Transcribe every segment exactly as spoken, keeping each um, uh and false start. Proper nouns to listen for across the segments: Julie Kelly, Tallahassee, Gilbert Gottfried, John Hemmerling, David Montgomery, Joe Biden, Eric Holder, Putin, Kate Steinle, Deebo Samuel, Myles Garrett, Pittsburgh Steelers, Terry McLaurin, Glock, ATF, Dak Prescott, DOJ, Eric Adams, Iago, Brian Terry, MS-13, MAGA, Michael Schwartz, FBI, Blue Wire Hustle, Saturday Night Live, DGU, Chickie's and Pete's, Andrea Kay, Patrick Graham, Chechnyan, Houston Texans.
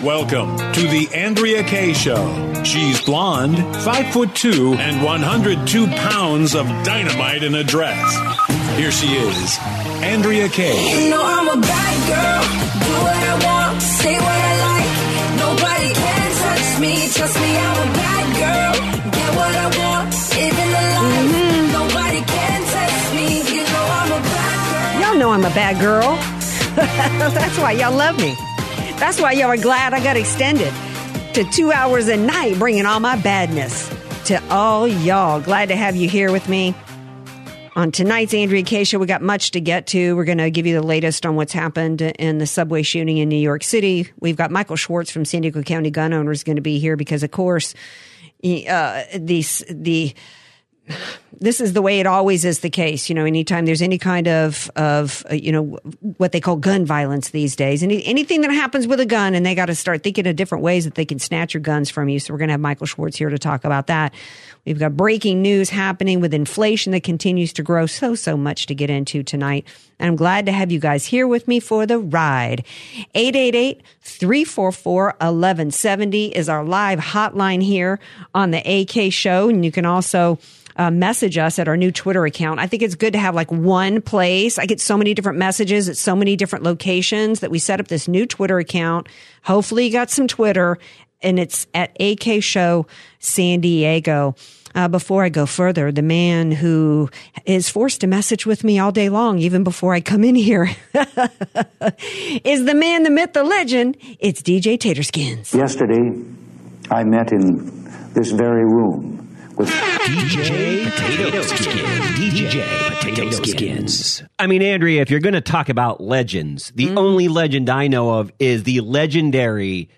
Welcome to the Andrea Kay Show. She's blonde, five foot two, and one hundred two pounds of dynamite in a dress. Here she is, Andrea Kay. You know I'm a bad girl. Do what I want, say what I like. Nobody can touch me. Trust me, I'm a bad girl. Get what I want, even the life. Mm-hmm. Nobody can touch me. You know I'm a bad girl. Y'all know I'm a bad girl. That's why y'all love me. That's why y'all are glad I got extended to two hours a night, bringing all my badness to all y'all. Glad to have you here with me. On tonight's Andrea Kay Show, we got much to get to. We're going to give you the latest on what's happened in the subway shooting in New York City. We've got Michael Schwartz from San Diego County Gun Owners going to be here because, of course, uh, these, the this is the way it always is the case. You know, anytime there's any kind of, of uh, you know, what they call gun violence these days, any, anything that happens with a gun, and they got to start thinking of different ways that they can snatch your guns from you. So we're going to have Michael Schwartz here to talk about that. We've got breaking news happening with inflation that continues to grow. So, so much to get into tonight. And I'm glad to have you guys here with me for the ride. eight eight eight, three four four, one one seven zero is our live hotline here on the A K Show. And you can also uh, message us at our new Twitter account. I think it's good to have like one place. I get so many different messages at so many different locations that we set up this new Twitter account. Hopefully you got some Twitter. And it's at A K Show San Diego. Uh, before I go further, the man who is forced to message with me all day long, even before I come in here, is the man, the myth, the legend. It's D J Taterskins. Yesterday, I met in this very room with D J Potato Skins. D J Potato Skins. I mean, Andrea, if you're going to talk about legends, the mm. only legend I know of is the legendary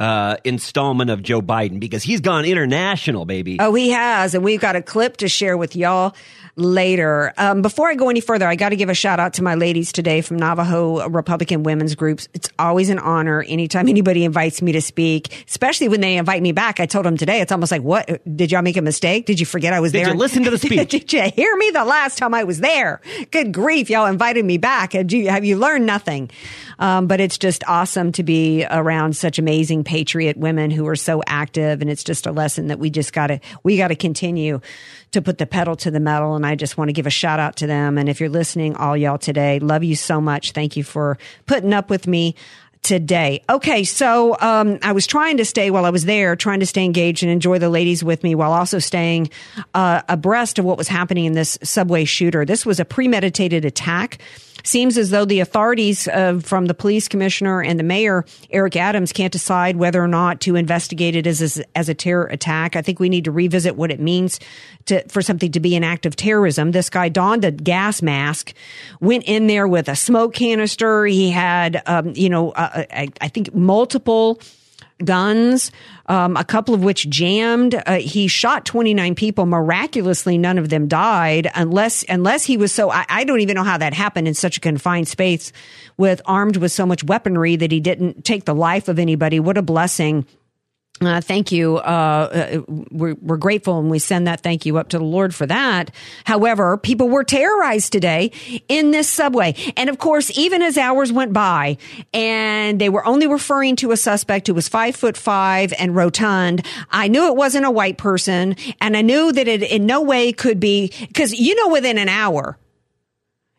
Uh, installment of Joe Biden, because he's gone international, baby. Oh, he has. And we've got a clip to share with y'all later. Um, before I go any further, I got to give a shout out to my ladies today from Navajo Republican Women's Groups. It's always an honor anytime anybody invites me to speak, especially when they invite me back. I told them today, it's almost like, what? Did y'all make a mistake? Did you forget I was there? Did you listen to the speech? Did you hear me the last time I was there? Good grief. Y'all invited me back. Have you, have you learned nothing? Um, but it's just awesome to be around such amazing people. Patriot women who are so active, and it's just a lesson that we just gotta we gotta continue to put the pedal to the metal. And I just want to give a shout out to them. And if you're listening, all y'all today, love you so much. Thank you for putting up with me today. Okay, so um, I was trying to stay while I was there, trying to stay engaged and enjoy the ladies with me while also staying uh, abreast of what was happening in this subway shooter. This was a premeditated attack. Seems as though the authorities uh, from the police commissioner and the mayor, Eric Adams, can't decide whether or not to investigate it as, as, as a terror attack. I think we need to revisit what it means to, for something to be an act of terrorism. This guy donned a gas mask, went in there with a smoke canister. He had, um, you know, uh, I, I think multiple guns, um, a couple of which jammed. Uh, he shot twenty-nine people. Miraculously, none of them died, unless unless he was so... I, I don't even know how that happened in such a confined space, with armed with so much weaponry that he didn't take the life of anybody. What a blessing. Uh, thank you. Uh, we're, we're grateful, and we send that thank you up to the Lord for that. However, people were terrorized today in this subway. And of course, even as hours went by and they were only referring to a suspect who was five foot five and rotund, I knew it wasn't a white person, and I knew that it in no way could be, because, you know, within an hour,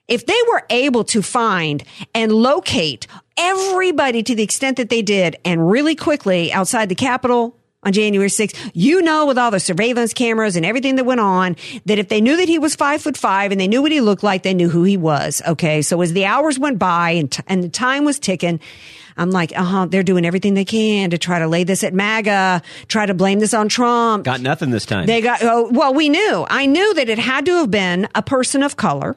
if they were able to find and locate everybody to the extent that they did, and really quickly outside the Capitol on January sixth, you know, with all the surveillance cameras and everything that went on, that if they knew that he was five foot five and they knew what he looked like, they knew who he was. Okay. So as the hours went by and, t- and the time was ticking, I'm like, uh huh, they're doing everything they can to try to lay this at MAGA, try to blame this on Trump. Got nothing this time. They got, oh, well, we knew, I knew that it had to have been a person of color.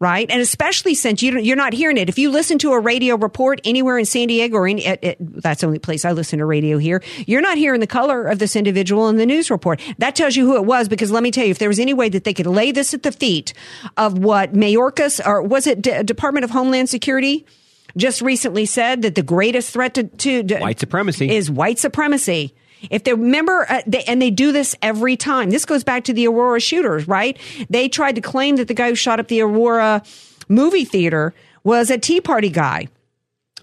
Right. And especially since you don't, you're not hearing it. If you listen to a radio report anywhere in San Diego, or any, it, it, that's the only place I listen to radio here, you're not hearing the color of this individual in the news report. That tells you who it was, because let me tell you, if there was any way that they could lay this at the feet of what Mayorkas, or was it De- Department of Homeland Security, just recently said, that the greatest threat to, to, to white supremacy is white supremacy. If they remember, uh, they, and they do this every time. This goes back to the Aurora shooters, right? They tried to claim that the guy who shot up the Aurora movie theater was a Tea Party guy.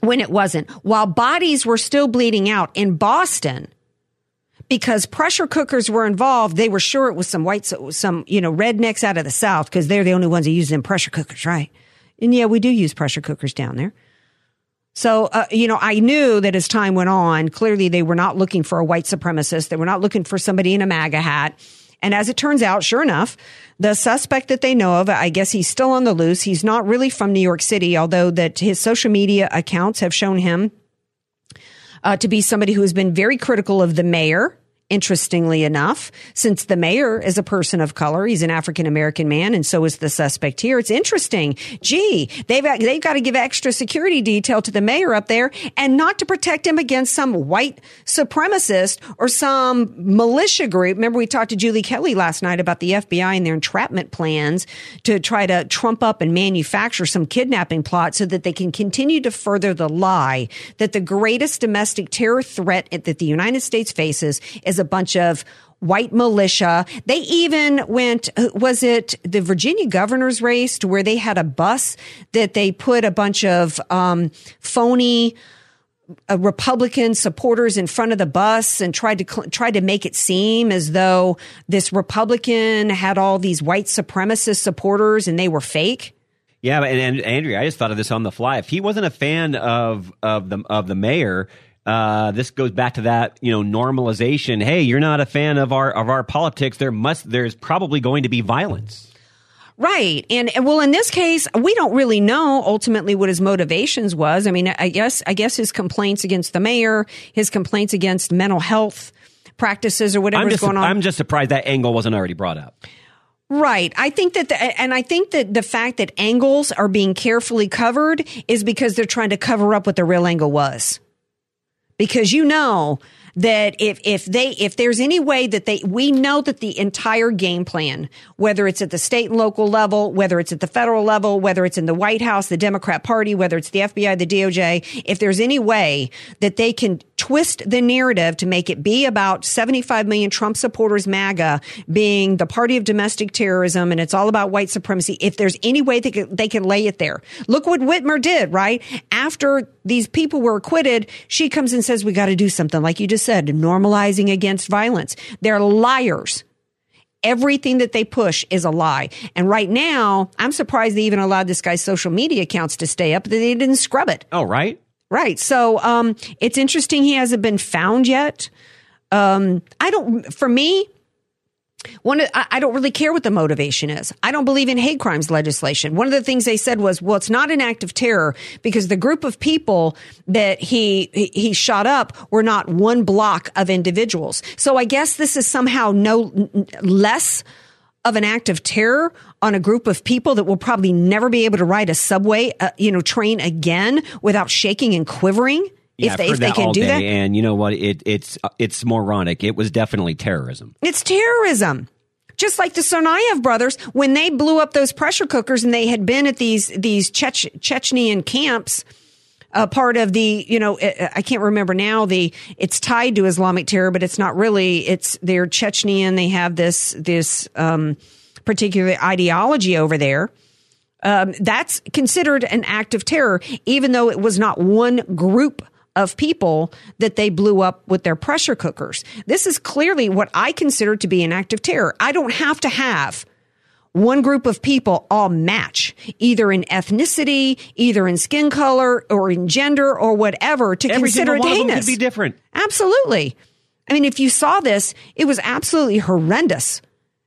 when it wasn't, while bodies were still bleeding out in Boston because pressure cookers were involved. They were sure it was some white, some, you know, rednecks out of the South, because they're the only ones that use them pressure cookers, right? And yeah, we do use pressure cookers down there. So, uh, you know, I knew that as time went on, clearly they were not looking for a white supremacist. They were not looking for somebody in a MAGA hat. And as it turns out, sure enough, the suspect that they know of, I guess he's still on the loose. He's not really from New York City, although that his social media accounts have shown him uh, to be somebody who has been very critical of the mayor, interestingly enough, since the mayor is a person of color. He's an African-American man, and so is the suspect here. It's interesting. Gee, they've, they've got to give extra security detail to the mayor up there, and not to protect him against some white supremacist or some militia group. Remember, we talked to Julie Kelly last night about the F B I and their entrapment plans to try to trump up and manufacture some kidnapping plot so that they can continue to further the lie that the greatest domestic terror threat that the United States faces is a bunch of white militia. They even went, was it the Virginia governor's race, to where they had a bus that they put a bunch of um, phony uh, Republican supporters in front of the bus and tried to cl- tried to make it seem as though this Republican had all these white supremacist supporters and they were fake? Yeah, and, and Andrea, I just thought of this on the fly. If he wasn't a fan of of the of the mayor. Uh, this goes back to that, you know, normalization. Hey, you're not a fan of our of our politics. There must there's probably going to be violence. Right. And, and well, in this case, we don't really know ultimately what his motivations was. I mean, I guess I guess his complaints against the mayor, his complaints against mental health practices or whatever's going on. I'm just surprised that angle wasn't already brought up. Right. I think that the, and I think that the fact that angles are being carefully covered is because they're trying to cover up what the real angle was. Because you know that if if they if there's any way that they we know that the entire game plan, whether it's at the state and local level, whether it's at the federal level, whether it's in the White House, the Democrat Party, whether it's the F B I, the D O J, if there's any way that they can twist the narrative to make it be about seventy-five million Trump supporters, MAGA, being the party of domestic terrorism, and it's all about white supremacy. If there's any way they can, they can lay it there. Look what Whitmer did, right? After these people were acquitted, she comes and says, we got to do something. Like you just said, normalizing against violence. They're liars. Everything that they push is a lie. And right now, I'm surprised they even allowed this guy's social media accounts to stay up, that they didn't scrub it. Oh, right. Right. So um, it's interesting he hasn't been found yet. Um, I don't, for me, one, I, I don't really care what the motivation is. I don't believe in hate crimes legislation. One of the things they said was, well, it's not an act of terror because the group of people that he, he, he shot up were not one block of individuals. So I guess this is somehow no n- less of an act of terror on a group of people that will probably never be able to ride a subway, uh, you know, train again without shaking and quivering. Yeah, if they, if they can do that. And you know what? It, it's it's moronic. It was definitely terrorism. It's terrorism. Just like the Tsarnaev brothers, when they blew up those pressure cookers and they had been at these these Chech- Chechnyan camps, uh, part of the, you know, I can't remember now, the it's tied to Islamic terror, but it's not really. It's they're Chechnyan. They have this this um, particular ideology over there. Um, that's considered an act of terror, even though it was not one group of people that they blew up with their pressure cookers. This is clearly what I consider to be an act of terror. I don't have to have one group of people all match, either in ethnicity, either in skin color, or in gender, or whatever, to Every consider it heinous. Every single one of them could be different. Absolutely. I mean, if you saw this, it was absolutely horrendous.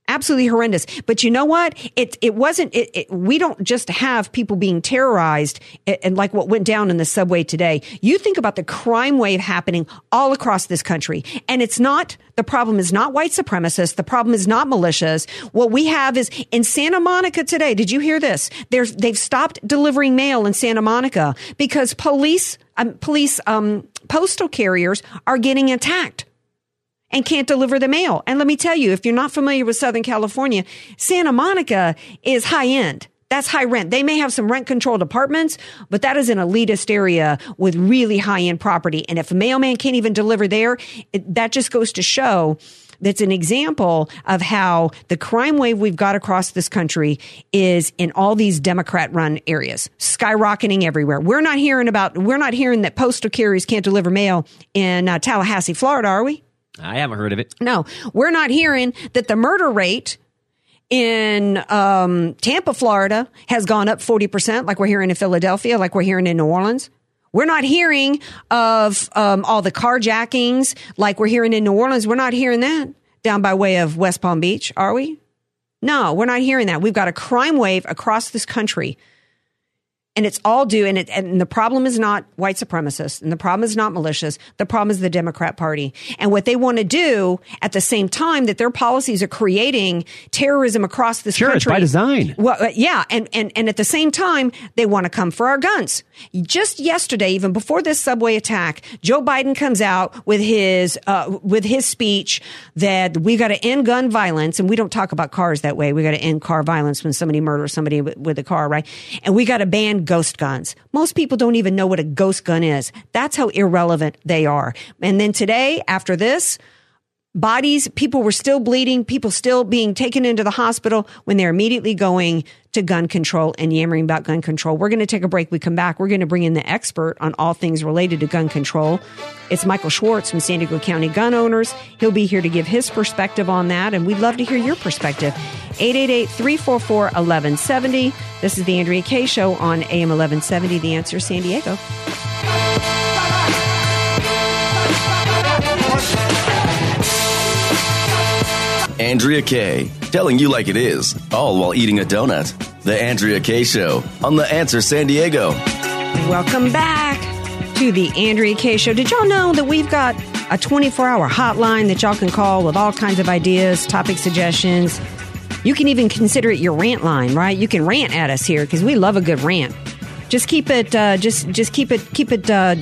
Absolutely horrendous. But you know what? It it wasn't, it, it, we don't just have people being terrorized and, and like what went down in the subway today. You think about the crime wave happening all across this country. And it's not, the problem is not white supremacists. The problem is not militias. What we have is in Santa Monica today. Did you hear this? There's, they've stopped delivering mail in Santa Monica because police, um, police, um, postal carriers are getting attacked and can't deliver the mail. And let me tell you, if you're not familiar with Southern California, Santa Monica is high end. That's high rent. They may have some rent controlled apartments, but that is an elitist area with really high end property. And if a mailman can't even deliver there, it, that just goes to show that's an example of how the crime wave we've got across this country is in all these Democrat-run areas, skyrocketing everywhere. We're not hearing about, we're not hearing that postal carriers can't deliver mail in uh, Tallahassee, Florida, are we? I haven't heard of it. No, we're not hearing that the murder rate in um, Tampa, Florida has gone up forty percent, like we're hearing in Philadelphia, like we're hearing in New Orleans. We're not hearing of um, all the carjackings like we're hearing in New Orleans. We're not hearing that down by way of West Palm Beach, are we? No, we're not hearing that. We've got a crime wave across this country, and it's all due, and, it, and the problem is not white supremacists, and the problem is not militias. The problem is the Democrat Party. And what they want to do at the same time that their policies are creating terrorism across this sure, country. Sure, it's by design. Well, yeah, and, and, and at the same time, they want to come for our guns. Just yesterday, even before this subway attack, Joe Biden comes out with his uh, with his speech that we got to end gun violence, and we don't talk about cars that way. We got to end car violence when somebody murders somebody with, with a car, right? And we got to ban ghost guns. Most people don't even know what a ghost gun is. That's how irrelevant they are. And then today, after this, bodies, people were still bleeding, people still being taken into the hospital when they're immediately going to gun control and yammering about gun control. We're going to take a break. We come back. We're going to bring in the expert on all things related to gun control. It's Michael Schwartz from San Diego County Gun Owners. He'll be here to give his perspective on that, and we'd love to hear your perspective. eight eight eight, three four four, one one seven zero. This is the Andrea Kay Show on A M eleven seventy, The Answer, San Diego. Andrea Kay, telling you like it is, all while eating a donut. The Andrea Kay Show on The Answer San Diego. Welcome back to The Andrea Kay Show. Did y'all know that we've got a twenty-four hour hotline that y'all can call with all kinds of ideas, topic suggestions? You can even consider it your rant line, right? You can rant at us here because we love a good rant. Just keep it, uh, just just keep it, keep it. Uh,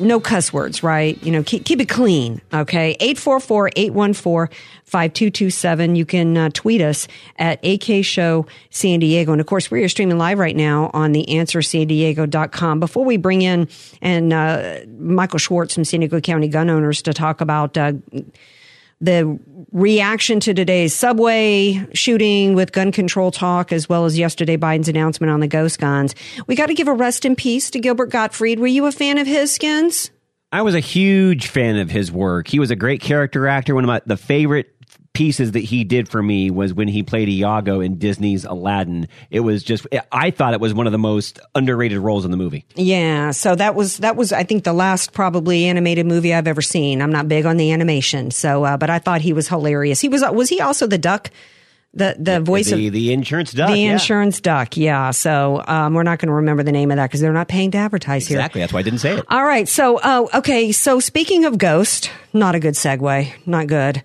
No cuss words, right? You know, keep, keep it clean, okay? eight four four, eight one four, five two two seven. You can uh, tweet us at A K Show San Diego. And, of course, we are streaming live right now on the answer san diego dot com. Before we bring in and uh, Michael Schwartz from San Diego County Gun Owners to talk about uh, the reaction to today's subway shooting with gun control talk, as well as yesterday Biden's announcement on the ghost guns, we got to give a rest in peace to Gilbert Gottfried. Were you a fan of his, Skins? I was a huge fan of his work. He was a great character actor. One of my the favorite pieces that he did for me was when he played Iago in Disney's Aladdin. It was just, I thought it was one of the most underrated roles in the movie. Yeah, so that was, that was I think, the last probably animated movie I've ever seen. I'm not big on the animation, so uh, but I thought he was hilarious. He was, was he also the duck? The the voice the, the, of the insurance duck. The yeah. insurance duck, yeah. So um, we're not going to remember the name of that because they're not paying to advertise exactly, here. Exactly, that's why I didn't say it. All right, so, uh, okay, so speaking of ghost, not a good segue, not good.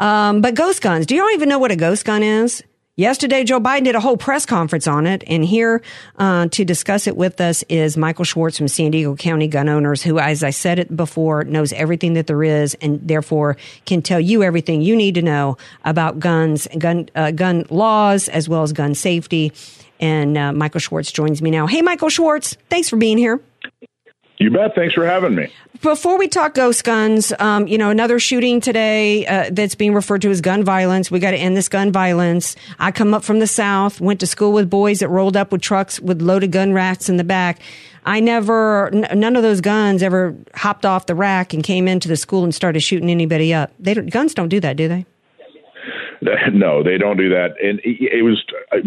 Um, but ghost guns, do you all even know what a ghost gun is? Yesterday, Joe Biden did a whole press conference on it, and here uh, to discuss it with us is Michael Schwartz from San Diego County Gun Owners, who, as I said it before, knows everything that there is and therefore can tell you everything you need to know about guns, gun uh, gun laws, as well as gun safety. And uh, Michael Schwartz joins me now. Hey, Michael Schwartz, thanks for being here. You bet. Thanks for having me. Before we talk ghost guns, um, you know, another shooting today uh, that's being referred to as gun violence. We got to end this gun violence. I come up from the South, went to school with boys that rolled up with trucks with loaded gun racks in the back. I never, n- none of those guns ever hopped off the rack and came into the school and started shooting anybody up. They don't, guns don't do that, do they? No, they don't do that. And it was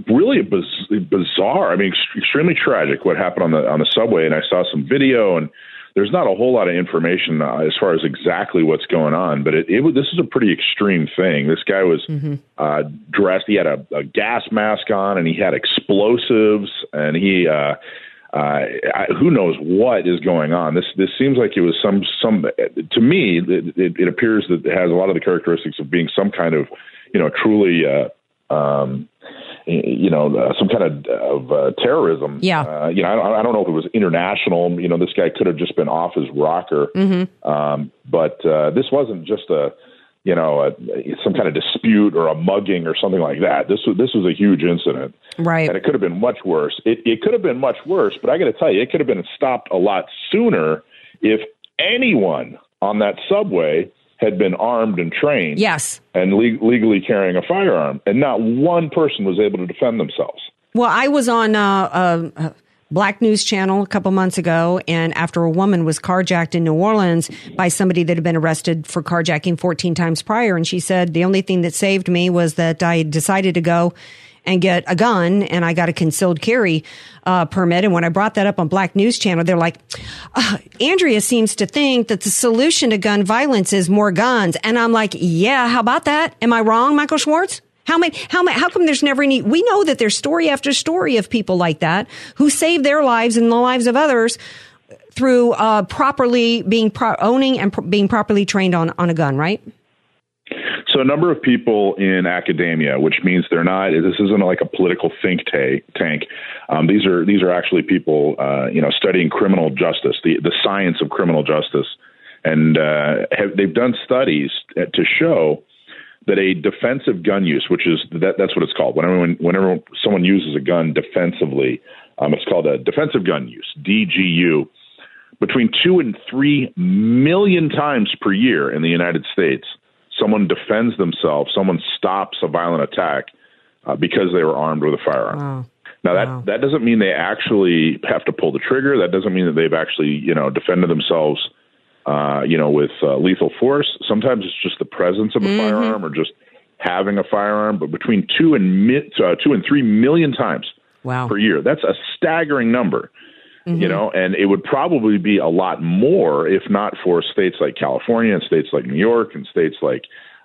really bizarre. I mean, extremely tragic what happened on the on the subway. And I saw some video, and there's not a whole lot of information as far as exactly what's going on. But it, it this is a pretty extreme thing. This guy was mm-hmm. uh, dressed. He had a, a gas mask on, and he had explosives, and he. Uh, Uh, I, who knows what is going on? This this seems like it was some some to me. It, it, it appears that it has a lot of the characteristics of being some kind of, you know, truly, uh, um, you know, uh, some kind of, of uh, terrorism. Yeah. Uh, you know, I, I don't know if it was international. You know, this guy could have just been off his rocker. Mm-hmm. Um, but uh, this wasn't just a. you know, uh, some kind of dispute or a mugging or something like that. This was, this was a huge incident. Right. And it could have been much worse. It, it could have been much worse, but I got to tell you, it could have been stopped a lot sooner if anyone on that subway had been armed and trained, yes, and le- legally carrying a firearm, and not one person was able to defend themselves. Well, I was on a, a Black News Channel a couple months ago, and after a woman was carjacked in New Orleans by somebody that had been arrested for carjacking fourteen times prior, and she said, the only thing that saved me was that I decided to go and get a gun, and I got a concealed carry uh, permit. And when I brought that up on Black News Channel, they're like, uh, Andrea seems to think that the solution to gun violence is more guns. And I'm like, yeah, how about that? Am I wrong, Michael Schwartz? How many, how many, how come there's never any, we know that there's story after story of people like that who save their lives and the lives of others through uh, properly being, pro- owning and pro- being properly trained on, on a gun, right? So a number of people in academia, which means they're not, this isn't like a political think tank. Um, these are, these are actually people, uh, you know, studying criminal justice, the, the science of criminal justice. And uh, have, they've done studies to show that a defensive gun use, which is that that's what it's called. Whenever, when, whenever someone uses a gun defensively, um, it's called a defensive gun use, D G U, between two and three million times per year in the United States. Someone defends themselves, someone stops a violent attack uh, because they were armed with a firearm. Wow. Now, that, wow. that doesn't mean they actually have to pull the trigger. That doesn't mean that they've actually, you know, defended themselves, uh, you know, with uh, lethal force. Sometimes it's just the presence of a mm-hmm. firearm or just having a firearm. But between two and mi- uh, two and three million times wow. per year, that's a staggering number. Mm-hmm. You know, and it would probably be a lot more if not for states like California and states like New York and states like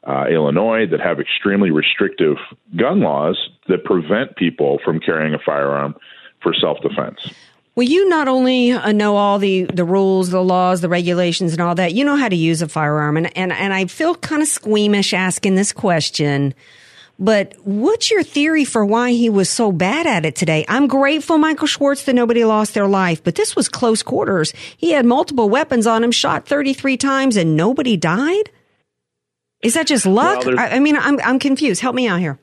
uh, Illinois that have extremely restrictive gun laws that prevent people from carrying a firearm for self-defense. Well, you not only uh, know all the, the rules, the laws, the regulations and all that, you know how to use a firearm. And, and, and I feel kind of squeamish asking this question. But what's your theory for why he was so bad at it today? I'm grateful, Michael Schwartz, that nobody lost their life, but this was close quarters. He had multiple weapons on him, shot thirty-three times, and nobody died? Is that just luck? Well, I, I mean, I'm I'm confused. Help me out here.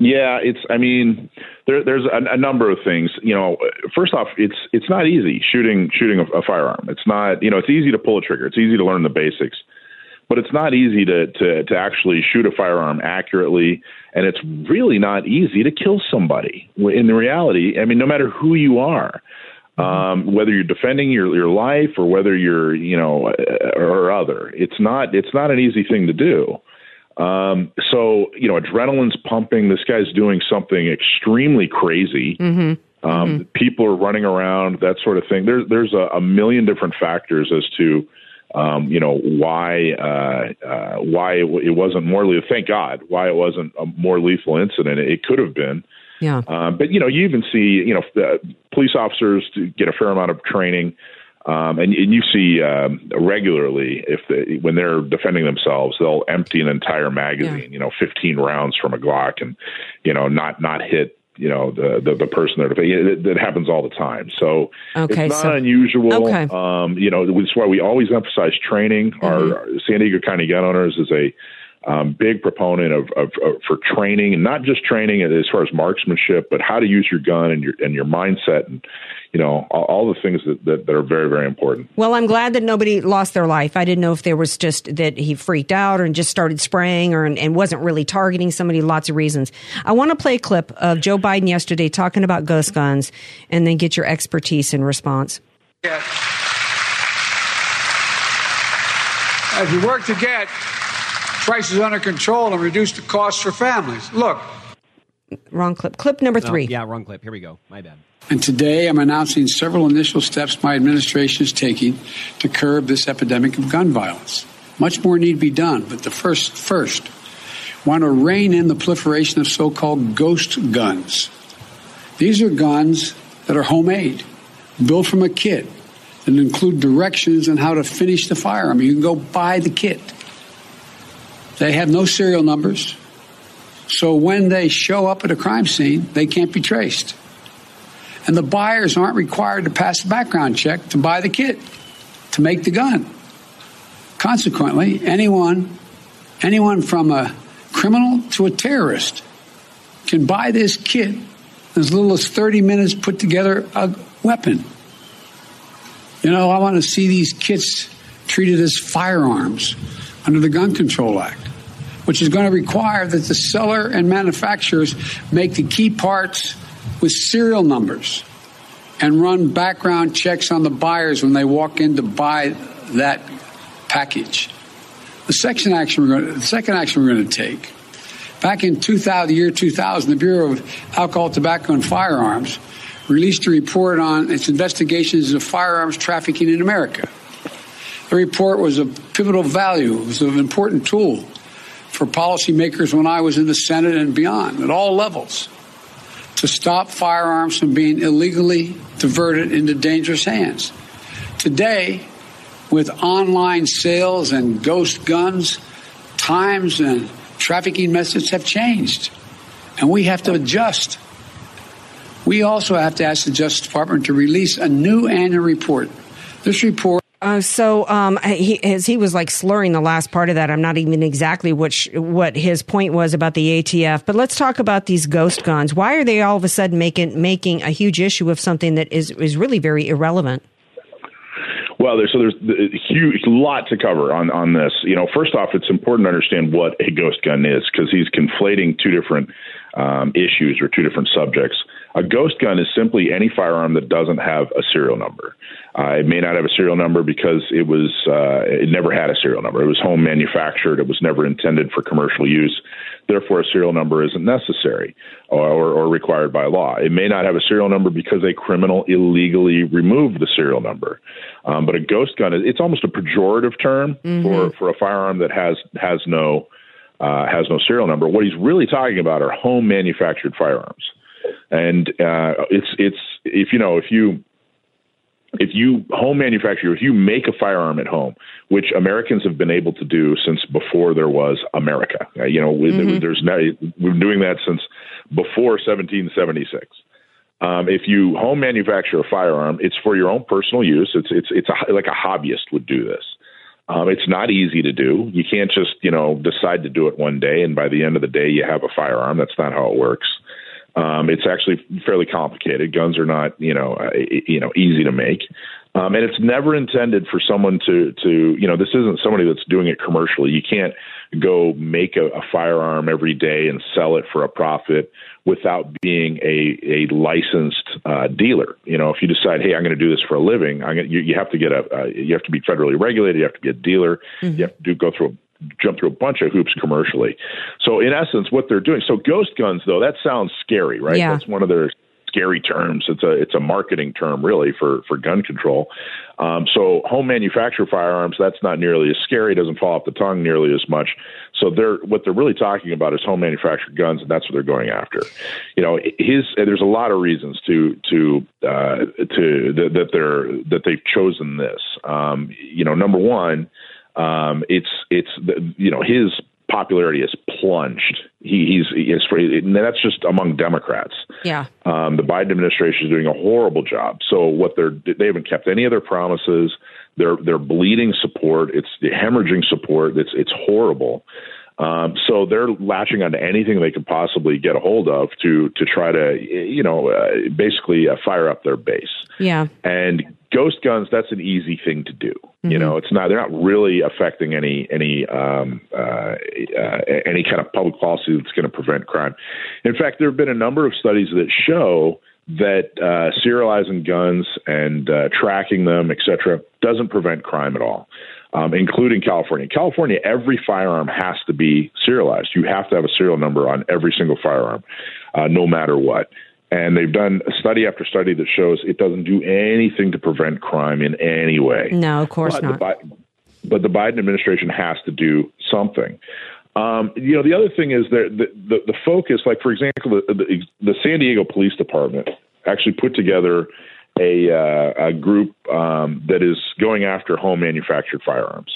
Yeah, it's, I mean, there, there's a, a number of things. You know, first off, it's it's not easy shooting shooting a, a firearm. It's not, you know, it's easy to pull a trigger. It's easy to learn the basics. But it's not easy to, to, to actually shoot a firearm accurately, and it's really not easy to kill somebody. In the reality, I mean, no matter who you are, um, whether you're defending your, your life or whether you're, you know, or other, it's not it's not an easy thing to do. Um, so, you know, adrenaline's pumping. This guy's doing something extremely crazy. Mm-hmm. Um, mm-hmm. People are running around, that sort of thing. There's there's a, a million different factors as to. Um, you know, why uh, uh, why it, w- it wasn't more lethal. Thank God, why it wasn't a more lethal incident. It, it could have been. Yeah. Uh, but, you know, you even see, you know, uh, police officers get a fair amount of training. Um, and, and you see um, regularly if they, when they're defending themselves, they'll empty an entire magazine, yeah. you know, fifteen rounds from a Glock and, you know, not not hit. You know, the, the, the person that, that happens all the time. So okay, it's not so, unusual. Okay. Um, you know, that's why we always emphasize training. Mm-hmm. Our, our San Diego County Gun Owners is a um, big proponent of, of, of for training, and not just training as far as marksmanship, but how to use your gun and your and your mindset and, you know, all, all the things that, that, that are very, very important. Well, I'm glad that nobody lost their life. I didn't know if there was just that he freaked out or just started spraying or and, and wasn't really targeting somebody. Lots of reasons. I want to play a clip of Joe Biden yesterday talking about ghost guns and then get your expertise in response. Yeah. As we work to get prices under control and reduce the cost for families. Look. Wrong clip. Clip number three. No, yeah, wrong clip. Here we go. My bad. And today I'm announcing several initial steps my administration is taking to curb this epidemic of gun violence. Much more need be done, but the first, first, want to rein in the proliferation of so-called ghost guns. These are guns that are homemade, built from a kit, and include directions on how to finish the firearm. You can go buy the kit. They have no serial numbers, so when they show up at a crime scene, they can't be traced. And the buyers aren't required to pass a background check to buy the kit, to make the gun. Consequently, anyone, anyone from a criminal to a terrorist can buy this kit in as little as thirty minutes, put together a weapon. You know, I want to see these kits treated as firearms under the Gun Control Act, which is going to require that the seller and manufacturers make the key parts with serial numbers and run background checks on the buyers when they walk in to buy that package. The second action we're going to, the second action we're going to take, back in two thousand, the year two thousand, the Bureau of Alcohol, Tobacco, and Firearms released a report on its investigations of firearms trafficking in America. The report was of pivotal value. It was an important tool for policymakers when I was in the Senate and beyond, at all levels, to stop firearms from being illegally diverted into dangerous hands. Today, with online sales and ghost guns, times and trafficking methods have changed, and we have to adjust. We also have to ask the Justice Department to release a new annual report. This report. Uh, so um, he, as he was like slurring the last part of that, I'm not even exactly which, what his point was about the A T F. But let's talk about these ghost guns. Why are they all of a sudden making making a huge issue of something that is, is really very irrelevant? Well, there's, so there's a huge lot to cover on, on this. You know, first off, it's important to understand what a ghost gun is, because he's conflating two different um, issues or two different subjects. A ghost gun is simply any firearm that doesn't have a serial number. Uh, it may not have a serial number because it was uh, it never had a serial number. It was home manufactured. It was never intended for commercial use. Therefore, a serial number isn't necessary or, or required by law. It may not have a serial number because a criminal illegally removed the serial number. Um, but a ghost gun, it's almost a pejorative term mm-hmm. for, for a firearm that has has no uh, has no serial number. What he's really talking about are home manufactured firearms. And uh, it's it's if you know if you if you home manufacture if you make a firearm at home, which Americans have been able to do since before there was America. Uh, you know, mm-hmm. there's no, we've been doing that since before seventeen seventy-six. Um, if you home manufacture a firearm, it's for your own personal use. It's it's it's a, like a hobbyist would do this. Um, it's not easy to do. You can't just you know decide to do it one day and by the end of the day you have a firearm. That's not how it works. Um, it's actually fairly complicated. Guns are not, you know, uh, you know, easy to make. Um, and it's never intended for someone to, to, you know, this isn't somebody that's doing it commercially. You can't go make a, a firearm every day and sell it for a profit without being a, a licensed uh, dealer. You know, if you decide, hey, I'm going to do this for a living, I'm gonna, you, you have to get a, uh, you have to be federally regulated. You have to be a dealer. Mm-hmm. You have to do, go through a jump through a bunch of hoops commercially. So in essence, what they're doing. So ghost guns, though, that sounds scary, right? Yeah. That's one of their scary terms. It's a it's a marketing term, really, for, for gun control. Um, so home manufactured firearms, that's not nearly as scary. It doesn't fall off the tongue nearly as much. So they're what they're really talking about is home manufactured guns, and that's what they're going after. You know, his there's a lot of reasons to to uh, to th- that they're that they've chosen this. Um, you know, number one. Um, it's, it's, you know, his popularity has plunged. He, he's, he is, and that's just among Democrats. Yeah. Um, the Biden administration is doing a horrible job. So what they're, they haven't kept any of their promises. They're, they're bleeding support. It's the hemorrhaging support. It's, it's horrible. Um, so they're latching onto anything they could possibly get a hold of to, to try to, you know, uh, basically uh, fire up their base. Yeah. And ghost guns, that's an easy thing to do. Mm-hmm. You know, it's not, they're not really affecting any, any, um, uh, uh, any kind of public policy that's going to prevent crime. In fact, there've been a number of studies that show that, uh, serializing guns and, uh, tracking them, et cetera, doesn't prevent crime at all. Um, including California. California, every firearm has to be serialized. You have to have a serial number on every single firearm, uh, no matter what. And they've done study after study that shows it doesn't do anything to prevent crime in any way. No, of course but not. The Bi- but the Biden administration has to do something. Um, you know, the other thing is that the, the, the focus, like, for example, the, the, the San Diego Police Department actually put together A, uh, a group um, that is going after home manufactured firearms.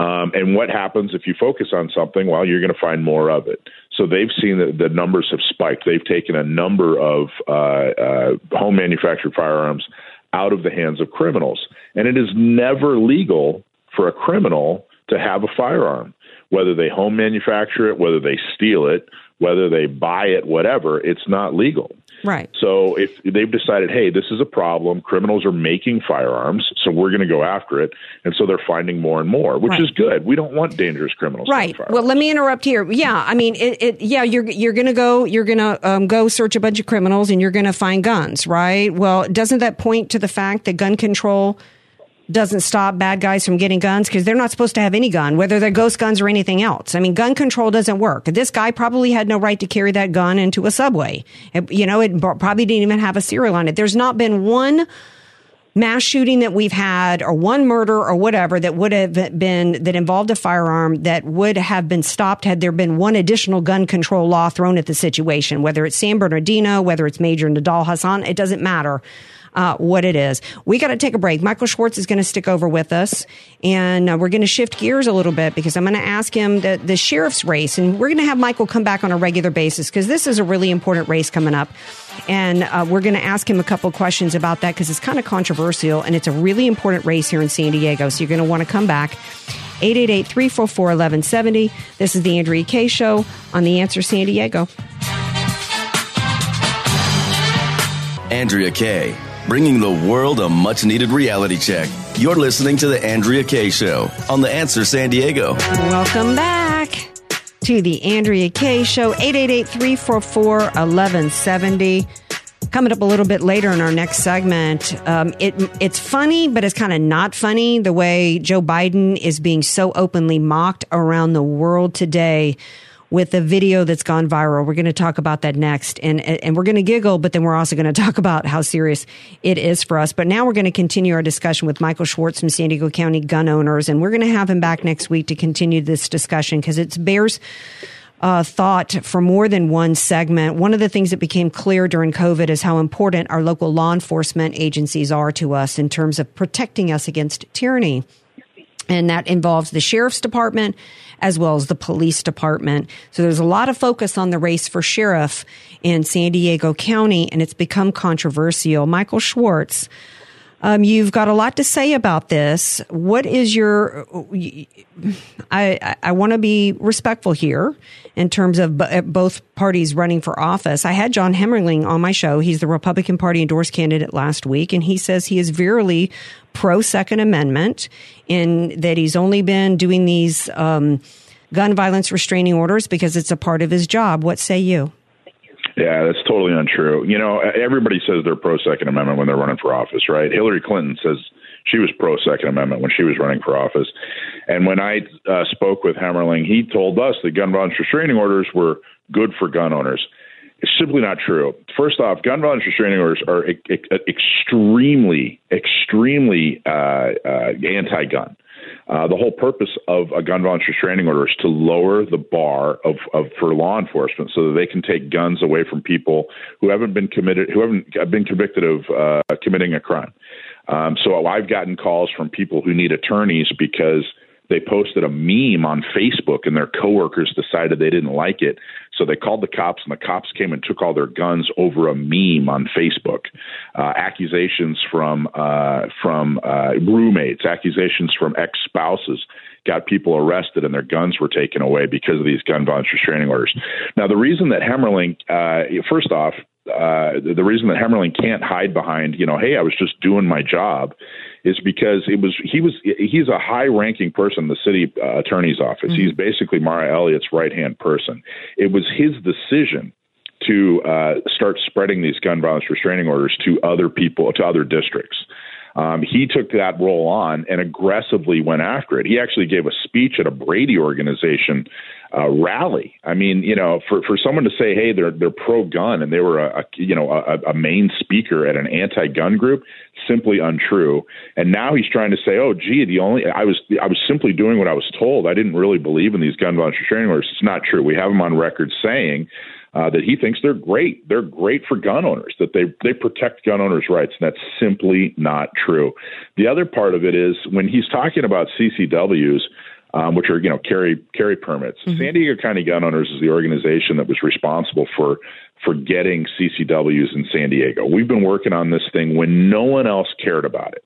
Um, and what happens if you focus on something? Well, you're going to find more of it. So they've seen that the numbers have spiked. They've taken a number of uh, uh, home manufactured firearms out of the hands of criminals. And it is never legal for a criminal to have a firearm, whether they home manufacture it, whether they steal it, whether they buy it, whatever. It's not legal. Right. So if they've decided, hey, this is a problem, criminals are making firearms, so we're going to go after it. And so they're finding more and more, which right. is good. We don't want dangerous criminals. Right. Well, let me interrupt here. Yeah. I mean, it, it, yeah, you're you're going to go you're going to um, go search a bunch of criminals and you're going to find guns. Right. Well, doesn't that point to the fact that gun control doesn't stop bad guys from getting guns, because they're not supposed to have any gun, whether they're ghost guns or anything else? I mean, gun control doesn't work. This guy probably had no right to carry that gun into a subway. It, you know, it probably didn't even have a serial on it. There's not been one mass shooting that we've had or one murder or whatever that would have been that involved a firearm that would have been stopped had there been one additional gun control law thrown at the situation, whether it's San Bernardino, whether it's Major Nadal Hassan, it doesn't matter. Uh, what it is. We got to take a break. Michael Schwartz is going to stick over with us, and uh, we're going to shift gears a little bit because I'm going to ask him the, the sheriff's race, and we're going to have Michael come back on a regular basis because this is a really important race coming up, and uh, we're going to ask him a couple questions about that because it's kind of controversial, and it's a really important race here in San Diego, so you're going to want to come back. eight eight eight, three four four, one one seven zero. This is the Andrea Kay Show on The Answer San Diego. Andrea Kay, bringing the world a much-needed reality check. You're listening to The Andrea Kay Show on The Answer San Diego. Welcome back to The Andrea Kay Show, eight eight eight, three four four, one one seven zero. Coming up a little bit later in our next segment, um, it it's funny, but it's kind of not funny the way Joe Biden is being so openly mocked around the world today with a video that's gone viral. We're going to talk about that next, and and we're going to giggle, but then we're also going to talk about how serious it is for us. But now we're going to continue our discussion with Michael Schwartz from San Diego County Gun Owners, and we're going to have him back next week to continue this discussion because it bears uh, thought for more than one segment. One of the things that became clear during COVID is how important our local law enforcement agencies are to us in terms of protecting us against tyranny. And that involves the sheriff's department as well as the police department. So there's a lot of focus on the race for sheriff in San Diego County, and it's become controversial. Michael Schwartz, um, you've got a lot to say about this. What is your – I, I want to be respectful here in terms of b- both parties running for office. I had John Hemmerling on my show. He's the Republican Party endorsed candidate last week, and he says he is virulently – pro Second Amendment, in that he's only been doing these um, gun violence restraining orders because it's a part of his job. What say you? Yeah, that's totally untrue. You know, everybody says they're pro Second Amendment when they're running for office, right? Hillary Clinton says she was pro Second Amendment when she was running for office. And when I uh, spoke with Hemmerling, he told us that gun violence restraining orders were good for gun owners. It's simply not true. First off, gun violence restraining orders are e- e- extremely, extremely uh, uh, anti-gun. Uh, the whole purpose of a gun violence restraining order is to lower the bar of, of for law enforcement so that they can take guns away from people who haven't been committed, who haven't been convicted of uh, committing a crime. Um, so I've gotten calls from people who need attorneys because they posted a meme on Facebook and their coworkers decided they didn't like it. So they called the cops, and the cops came and took all their guns over a meme on Facebook. Uh, accusations from uh, from uh, roommates, accusations from ex-spouses got people arrested and their guns were taken away because of these gun violence restraining orders. Now, the reason that Hemmerling, uh, first off, Uh, the reason that Hemmerling can't hide behind, you know, hey, I was just doing my job, is because it was he was he's a high-ranking person in the city uh, attorney's office. Mm-hmm. He's basically Mara Elliott's right-hand person. It was his decision to uh, start spreading these gun violence restraining orders to other people, to other districts. Um, he took that role on and aggressively went after it. He actually gave a speech at a Brady organization uh, rally. I mean, you know, for, for someone to say, hey, they're they're pro-gun and they were a, a you know a, a main speaker at an anti-gun group, simply untrue. And now he's trying to say, oh, gee, the only I was I was simply doing what I was told. I didn't really believe in these gun violence restraining orders. It's not true. We have him on record saying Uh, that he thinks they're great. They're great for gun owners, that they they protect gun owners' rights. And that's simply not true. The other part of it is when he's talking about C C Ws, um, which are, you know, carry carry permits. Mm-hmm. San Diego County Gun Owners is the organization that was responsible for for getting C C Ws in San Diego. We've been working on this thing when no one else cared about it.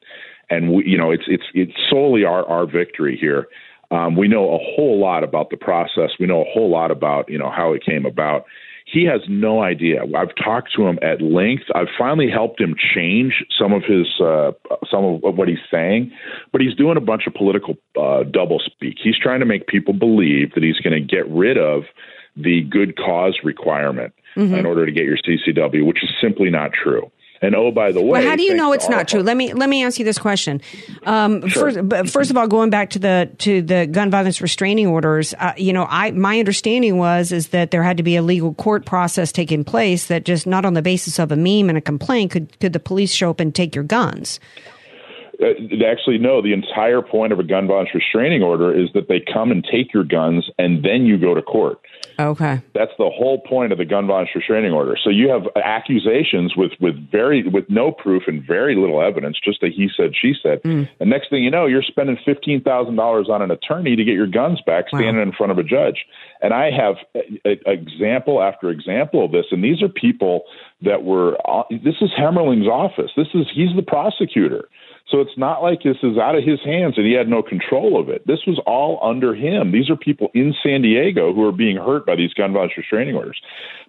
And, we, you know, it's it's it's solely our our victory here. Um, we know a whole lot about the process. We know a whole lot about, you know, how it came about. He has no idea. I've talked to him at length. I've finally helped him change some of his, uh, some of what he's saying, but he's doing a bunch of political uh, double speak. He's trying to make people believe that he's going to get rid of the good cause requirement mm-hmm. in order to get your C C W, which is simply not true. And oh, by the way, well, how do you know it's not true? Let me let me ask you this question. Um, sure. first, first of all, going back to the to the gun violence restraining orders, uh, you know, I my understanding was is that there had to be a legal court process taking place that just not on the basis of a meme and a complaint could could the police show up and take your guns. Uh, actually, no. The entire point of a gun violence restraining order is that they come and take your guns and then you go to court. Okay. That's the whole point of the gun violence restraining order. So you have accusations with, with very with no proof and very little evidence, just a he said, she said. Mm. And next thing you know, you're spending fifteen thousand dollars on an attorney to get your guns back standing wow. in front of a judge. And I have a, a, example after example of this. And these are people that were – this is Hemmerling's office. This is he's the prosecutor. So it's not like this is out of his hands and he had no control of it. This was all under him. These are people in San Diego who are being hurt by these gun violence restraining orders.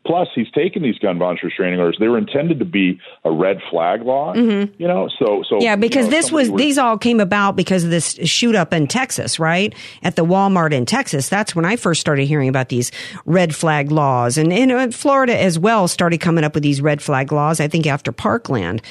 Plus, he's taken these gun violence restraining orders. They were intended to be a red flag law, mm-hmm. you know. So, so yeah, because you know, this was were, these all came about because of this shoot up in Texas, right at the Walmart in Texas. That's when I first started hearing about these red flag laws, and in Florida as well started coming up with these red flag laws. I think after Parkland.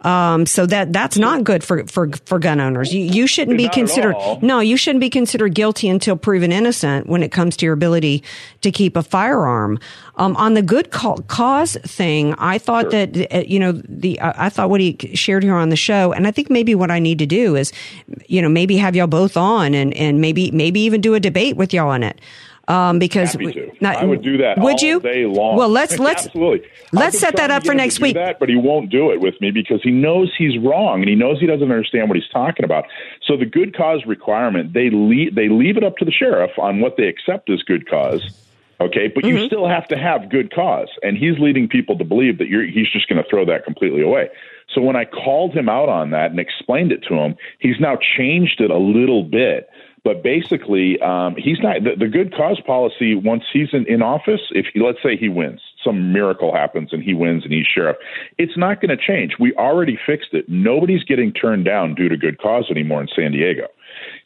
Um, so that that's not good for, for, for gun owners. You, you shouldn't be not considered. No, you shouldn't be considered guilty until proven innocent when it comes to your ability to keep a firearm. Um, on the good cause thing, I thought sure. that, you know, the, I thought what he shared here on the show, and I think maybe what I need to do is, you know, maybe have y'all both on and, and maybe, maybe even do a debate with y'all on it. Um, because we, not, I would do that would all you? day long. Well, let's let's absolutely let's set that up for next week. That, but he won't do it with me because he knows he's wrong and he knows he doesn't understand what he's talking about. So the good cause requirement, they leave, they leave it up to the sheriff on what they accept as good cause. OK, but mm-hmm. you still have to have good cause. And he's leading people to believe that you're, he's just going to throw that completely away. So when I called him out on that and explained it to him, he's now changed it a little bit. But basically, um, he's not the, the good cause policy. Once he's in, in office, if he, let's say he wins, some miracle happens and he wins and he's sheriff, it's not going to change. We already fixed it. Nobody's getting turned down due to good cause anymore in San Diego.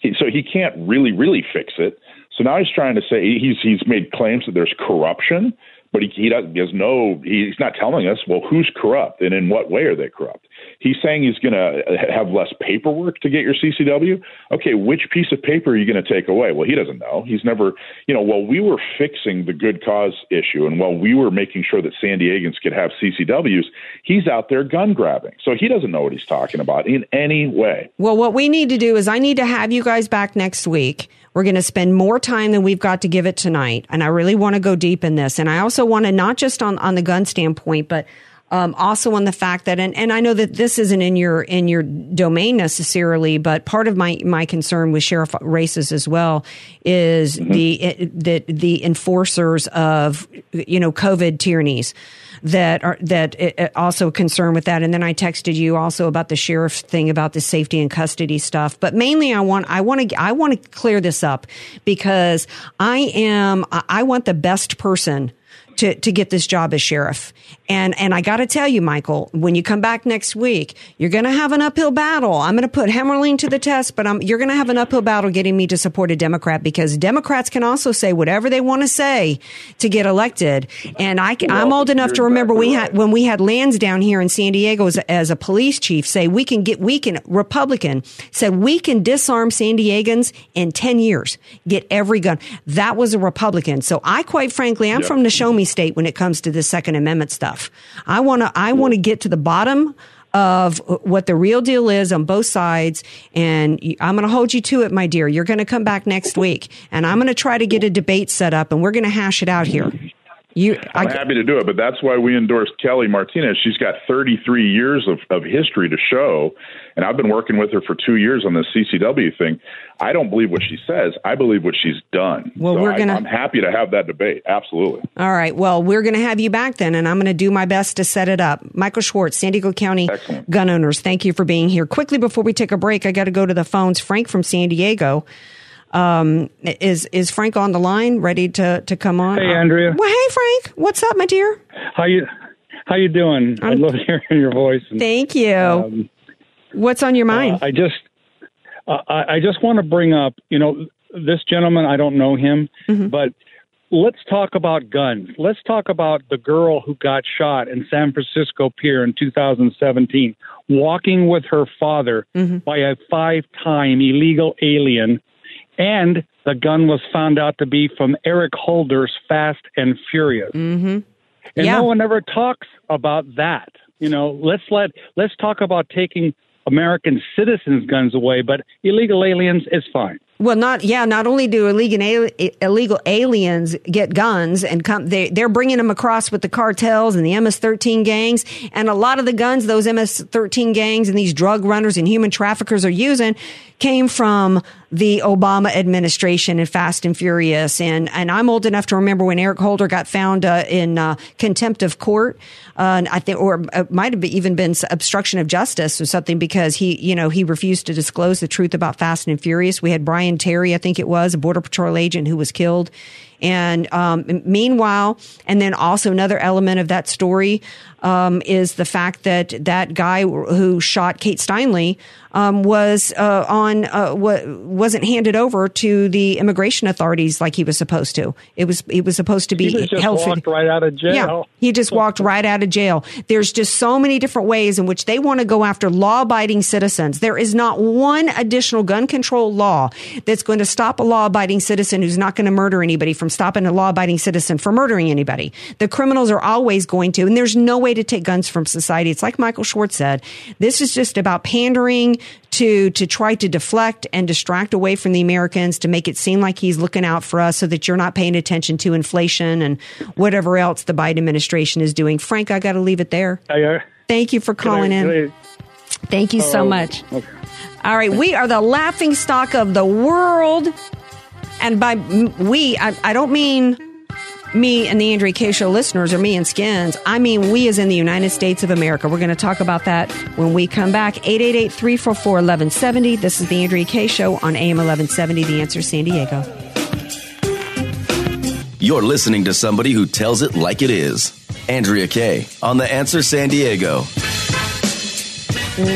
He, so he can't really, really fix it. So now he's trying to say he's he's made claims that there's corruption, but he, he doesn't. He has no. He's not telling us. Well, who's corrupt and in what way are they corrupt? He's saying he's going to have less paperwork to get your C C W. Okay, which piece of paper are you going to take away? Well, he doesn't know. He's never, you know, while we were fixing the good cause issue and while we were making sure that San Diegans could have C C Ws, he's out there gun grabbing. So he doesn't know what he's talking about in any way. Well, what we need to do is I need to have you guys back next week. We're going to spend more time than we've got to give it tonight. And I really want to go deep in this. And I also want to not just on, on the gun standpoint, but Um, also on the fact that, and, and I know that this isn't in your in your domain necessarily, but part of my, my concern with sheriff races as well is mm-hmm. the the the enforcers of, you know, COVID tyrannies that are that it, also concerned with that. And then I texted you also about the sheriff's thing about the safety and custody stuff. But mainly, I want I want to I want to clear this up because I am I want the best person to to get this job as sheriff. And and I got to tell you, Michael, when you come back next week, you're going to have an uphill battle. I'm going to put Hemmerling to the test, but I'm, you're going to have an uphill battle getting me to support a Democrat because Democrats can also say whatever they want to say to get elected. And I can, well, I'm old enough to remember exactly we right. had when we had Lansdowne here in San Diego as a, as a police chief say we can get we can Republican said we can disarm San Diegans in ten years, get every gun. That was a Republican. So I quite frankly, I'm yep. from the Show Me State when it comes to the Second Amendment stuff. I want to I want to get to the bottom of what the real deal is on both sides. And I'm going to hold you to it, my dear. You're going to come back next week and I'm going to try to get a debate set up and we're going to hash it out here. You, I'm I, happy to do it, but that's why we endorsed Kelly Martinez. She's got thirty-three years of, of history to show, and I've been working with her for two years on this C C W thing. I don't believe what she says. I believe what she's done. Well, so we're gonna, I, I'm happy to have that debate. Absolutely. All right. Well, we're going to have you back then, and I'm going to do my best to set it up. Michael Schwartz, San Diego County Excellent. Gun Owners, thank you for being here. Quickly, before we take a break, I got to go to the phones. Frank from San Diego. Um, is is Frank on the line, ready to, to come on? Hey, Andrea. Well, hey, Frank. What's up, my dear? How you How you doing? I'm, I love hearing your voice. And, thank you. Um, What's on your mind? Uh, I just uh, I just want to bring up, you know, this gentleman. I don't know him, mm-hmm. but let's talk about guns. Let's talk about the girl who got shot in San Francisco Pier in two thousand seventeen, walking with her father mm-hmm. by a five-time illegal alien. And the gun was found out to be from Eric Holder's Fast and Furious. Mm-hmm. And yeah. no one ever talks about that. You know, let's let let's talk about taking American citizens' guns away, but illegal aliens is fine. Well, not yeah. Not only do illegal illegal aliens get guns and come, they they're bringing them across with the cartels and the M S thirteen gangs, and a lot of the guns those M S thirteen gangs and these drug runners and human traffickers are using came from the Obama administration and Fast and Furious. And and I'm old enough to remember when Eric Holder got found uh, in uh, contempt of court, uh, and I think, or it might have even been obstruction of justice or something, because he you know he refused to disclose the truth about Fast and Furious. We had Brian Terry, I think it was, a Border Patrol agent who was killed. And um, meanwhile, and then also another element of that story um, is the fact that that guy who shot Kate Steinle um, was uh, on uh, w- wasn't handed over to the immigration authorities like he was supposed to. It was it was supposed to be he just held walked for, right out of jail. Yeah, he just walked right out of jail. There's just so many different ways in which they want to go after law-abiding citizens. There is not one additional gun control law that's going to stop a law-abiding citizen who's not going to murder anybody from stopping a law-abiding citizen from murdering anybody. The criminals are always going to, and there's no way to take guns from society. It's like Michael Schwartz said, this is just about pandering to to try to deflect and distract away from the Americans, to make it seem like he's looking out for us so that you're not paying attention to inflation and whatever else the Biden administration is doing. Frank, I got to leave it there. Hiya. Thank you for calling I, in. Thank you so much. Okay. All right, we are the laughing stock of the world. And by we, I, I don't mean me and the Andrea Kay Show listeners or me and Skins. I mean we as in the United States of America. We're going to talk about that when we come back. eight eight eight, three four four, one one seven zero. This is the Andrea Kay Show on A M eleven seventy, The Answer San Diego. You're listening to somebody who tells it like it is. Andrea Kay on The Answer San Diego.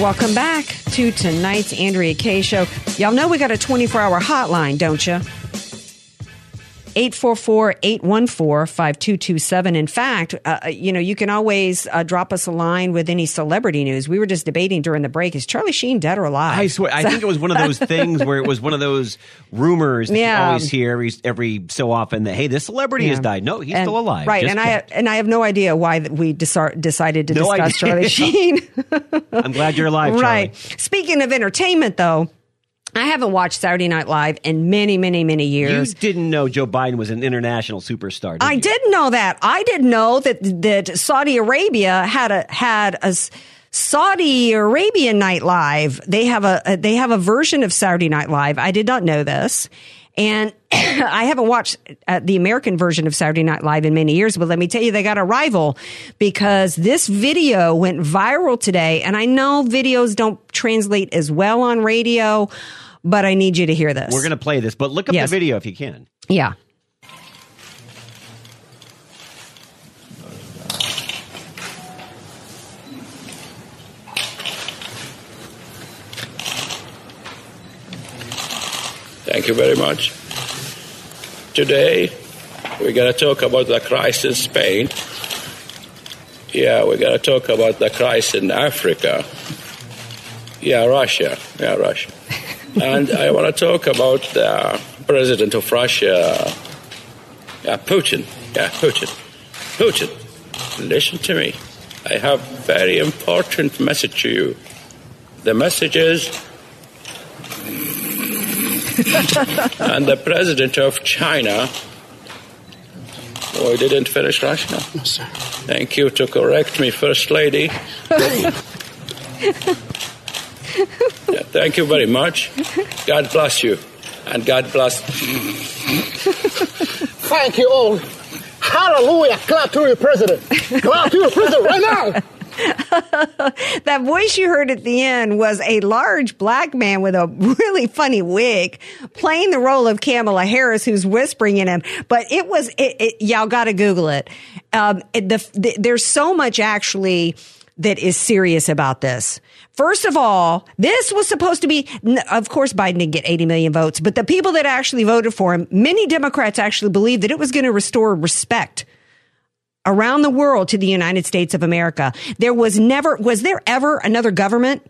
Welcome back to tonight's Andrea Kay Show. Y'all know we got a twenty-four hour hotline, don't you? eight four four, eight one four, five two two seven. In fact, uh, you know, you can always uh, drop us a line with any celebrity news. We were just debating during the break, is Charlie Sheen dead or alive? I swear, I think it was one of those things where it was one of those rumors that yeah. you always hear every, every so often that, hey, this celebrity yeah. has died. No, he's and, still alive. Right, just and can't. I and I have no idea why we desa- decided to no discuss idea. Charlie Sheen. I'm glad you're alive, Charlie. Right. Speaking of entertainment, though, I haven't watched Saturday Night Live in many, many, many years. You didn't know Joe Biden was an international superstar, did you? I didn't know that. I didn't know that that Saudi Arabia had a had a Saudi Arabian Night Live. They have a they have a version of Saturday Night Live. I did not know this. And I haven't watched uh, the American version of Saturday Night Live in many years, but let me tell you, they got a rival, because this video went viral today. And I know videos don't translate as well on radio, but I need you to hear this. We're going to play this, but look up yes. the video if you can. Yeah. Thank you very much. Today, we're going to talk about the crisis in Spain. Yeah, we're going to talk about the crisis in Africa. Yeah, Russia. Yeah, Russia. And I want to talk about the president of Russia, yeah, Putin. Yeah, Putin. Putin, listen to me. I have very important message to you. The message is... and the president of China. Oh, I didn't finish Russia. No, sir. Thank you to correct me, First Lady. Yeah, thank you very much. God bless you. And God bless. Thank you all. Hallelujah. Clap to your president. Clap to your president right now. That voice you heard at the end was a large black man with a really funny wig playing the role of Kamala Harris, who's whispering in him. But it was, it, it, y'all got to Google it. Um, it the, the, there's so much actually that is serious about this. First of all, this was supposed to be, of course, Biden didn't get eighty million votes, but the people that actually voted for him, many Democrats actually believed that it was going to restore respect around the world to the United States of America. There was never, was there ever another government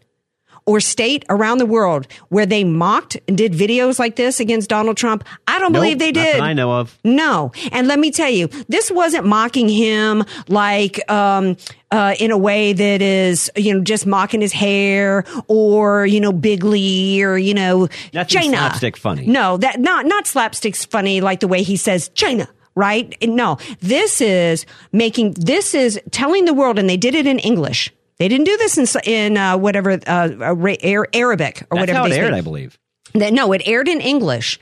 or state around the world where they mocked and did videos like this against Donald Trump? I don't nope, believe they did. Not that I know of. No. And let me tell you, this wasn't mocking him like, um, uh, in a way that is, you know, just mocking his hair or, you know, Big Lee or, you know, Nothing China. Slapstick funny. No, that, not, not slapstick's funny like the way he says China. Right? No, this is making, this is telling the world, and they did it in English. They didn't do this in, in uh, whatever, uh, Arabic or That's whatever. How it aired, I believe. No, it aired in English,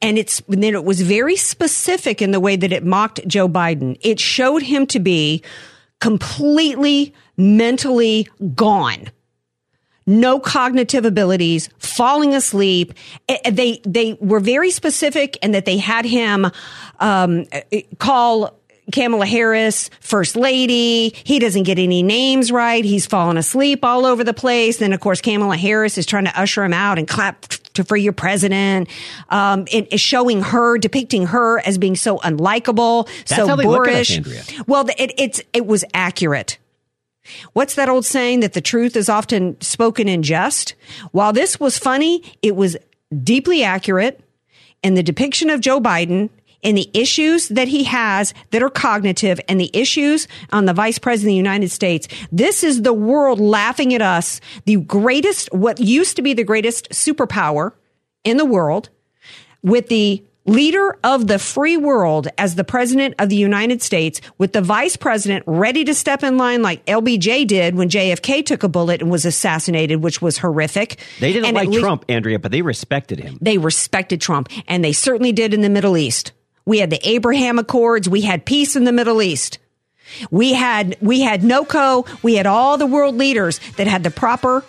and it's, and then it was very specific in the way that it mocked Joe Biden. It showed him to be completely mentally gone. No cognitive abilities, falling asleep. They they were very specific in that they had him um, call Kamala Harris First Lady. He doesn't get any names right. He's fallen asleep all over the place. Then, of course, Kamala Harris is trying to usher him out and clap to, for your president. Um, it is showing her, depicting her as being so unlikable, That's so boorish. Well, it, it's it was accurate. What's that old saying that the truth is often spoken in jest? While this was funny, it was deeply accurate in the depiction of Joe Biden and the issues that he has that are cognitive and the issues on the vice president of the United States. This is the world laughing at us, the greatest, what used to be the greatest superpower in the world, with the leader of the free world as the president of the United States, with the vice president ready to step in line like L B J did when J F K took a bullet and was assassinated, which was horrific. They didn't and like least, Trump, Andrea, but they respected him. They respected Trump, and they certainly did in the Middle East. We had the Abraham Accords. We had peace in the Middle East. We had we had NOCO. We had all the world leaders that had the proper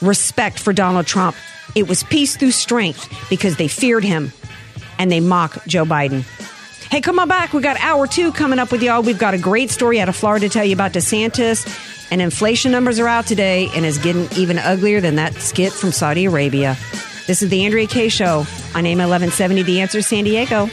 respect for Donald Trump. It was peace through strength because they feared him. And they mock Joe Biden. Hey, come on back. We got hour two coming up with y'all. We've got a great story out of Florida to tell you about DeSantis. And inflation numbers are out today and is getting even uglier than that skit from Saudi Arabia. This is the Andrea Kay Show on A M eleven seventy, The Answer San Diego.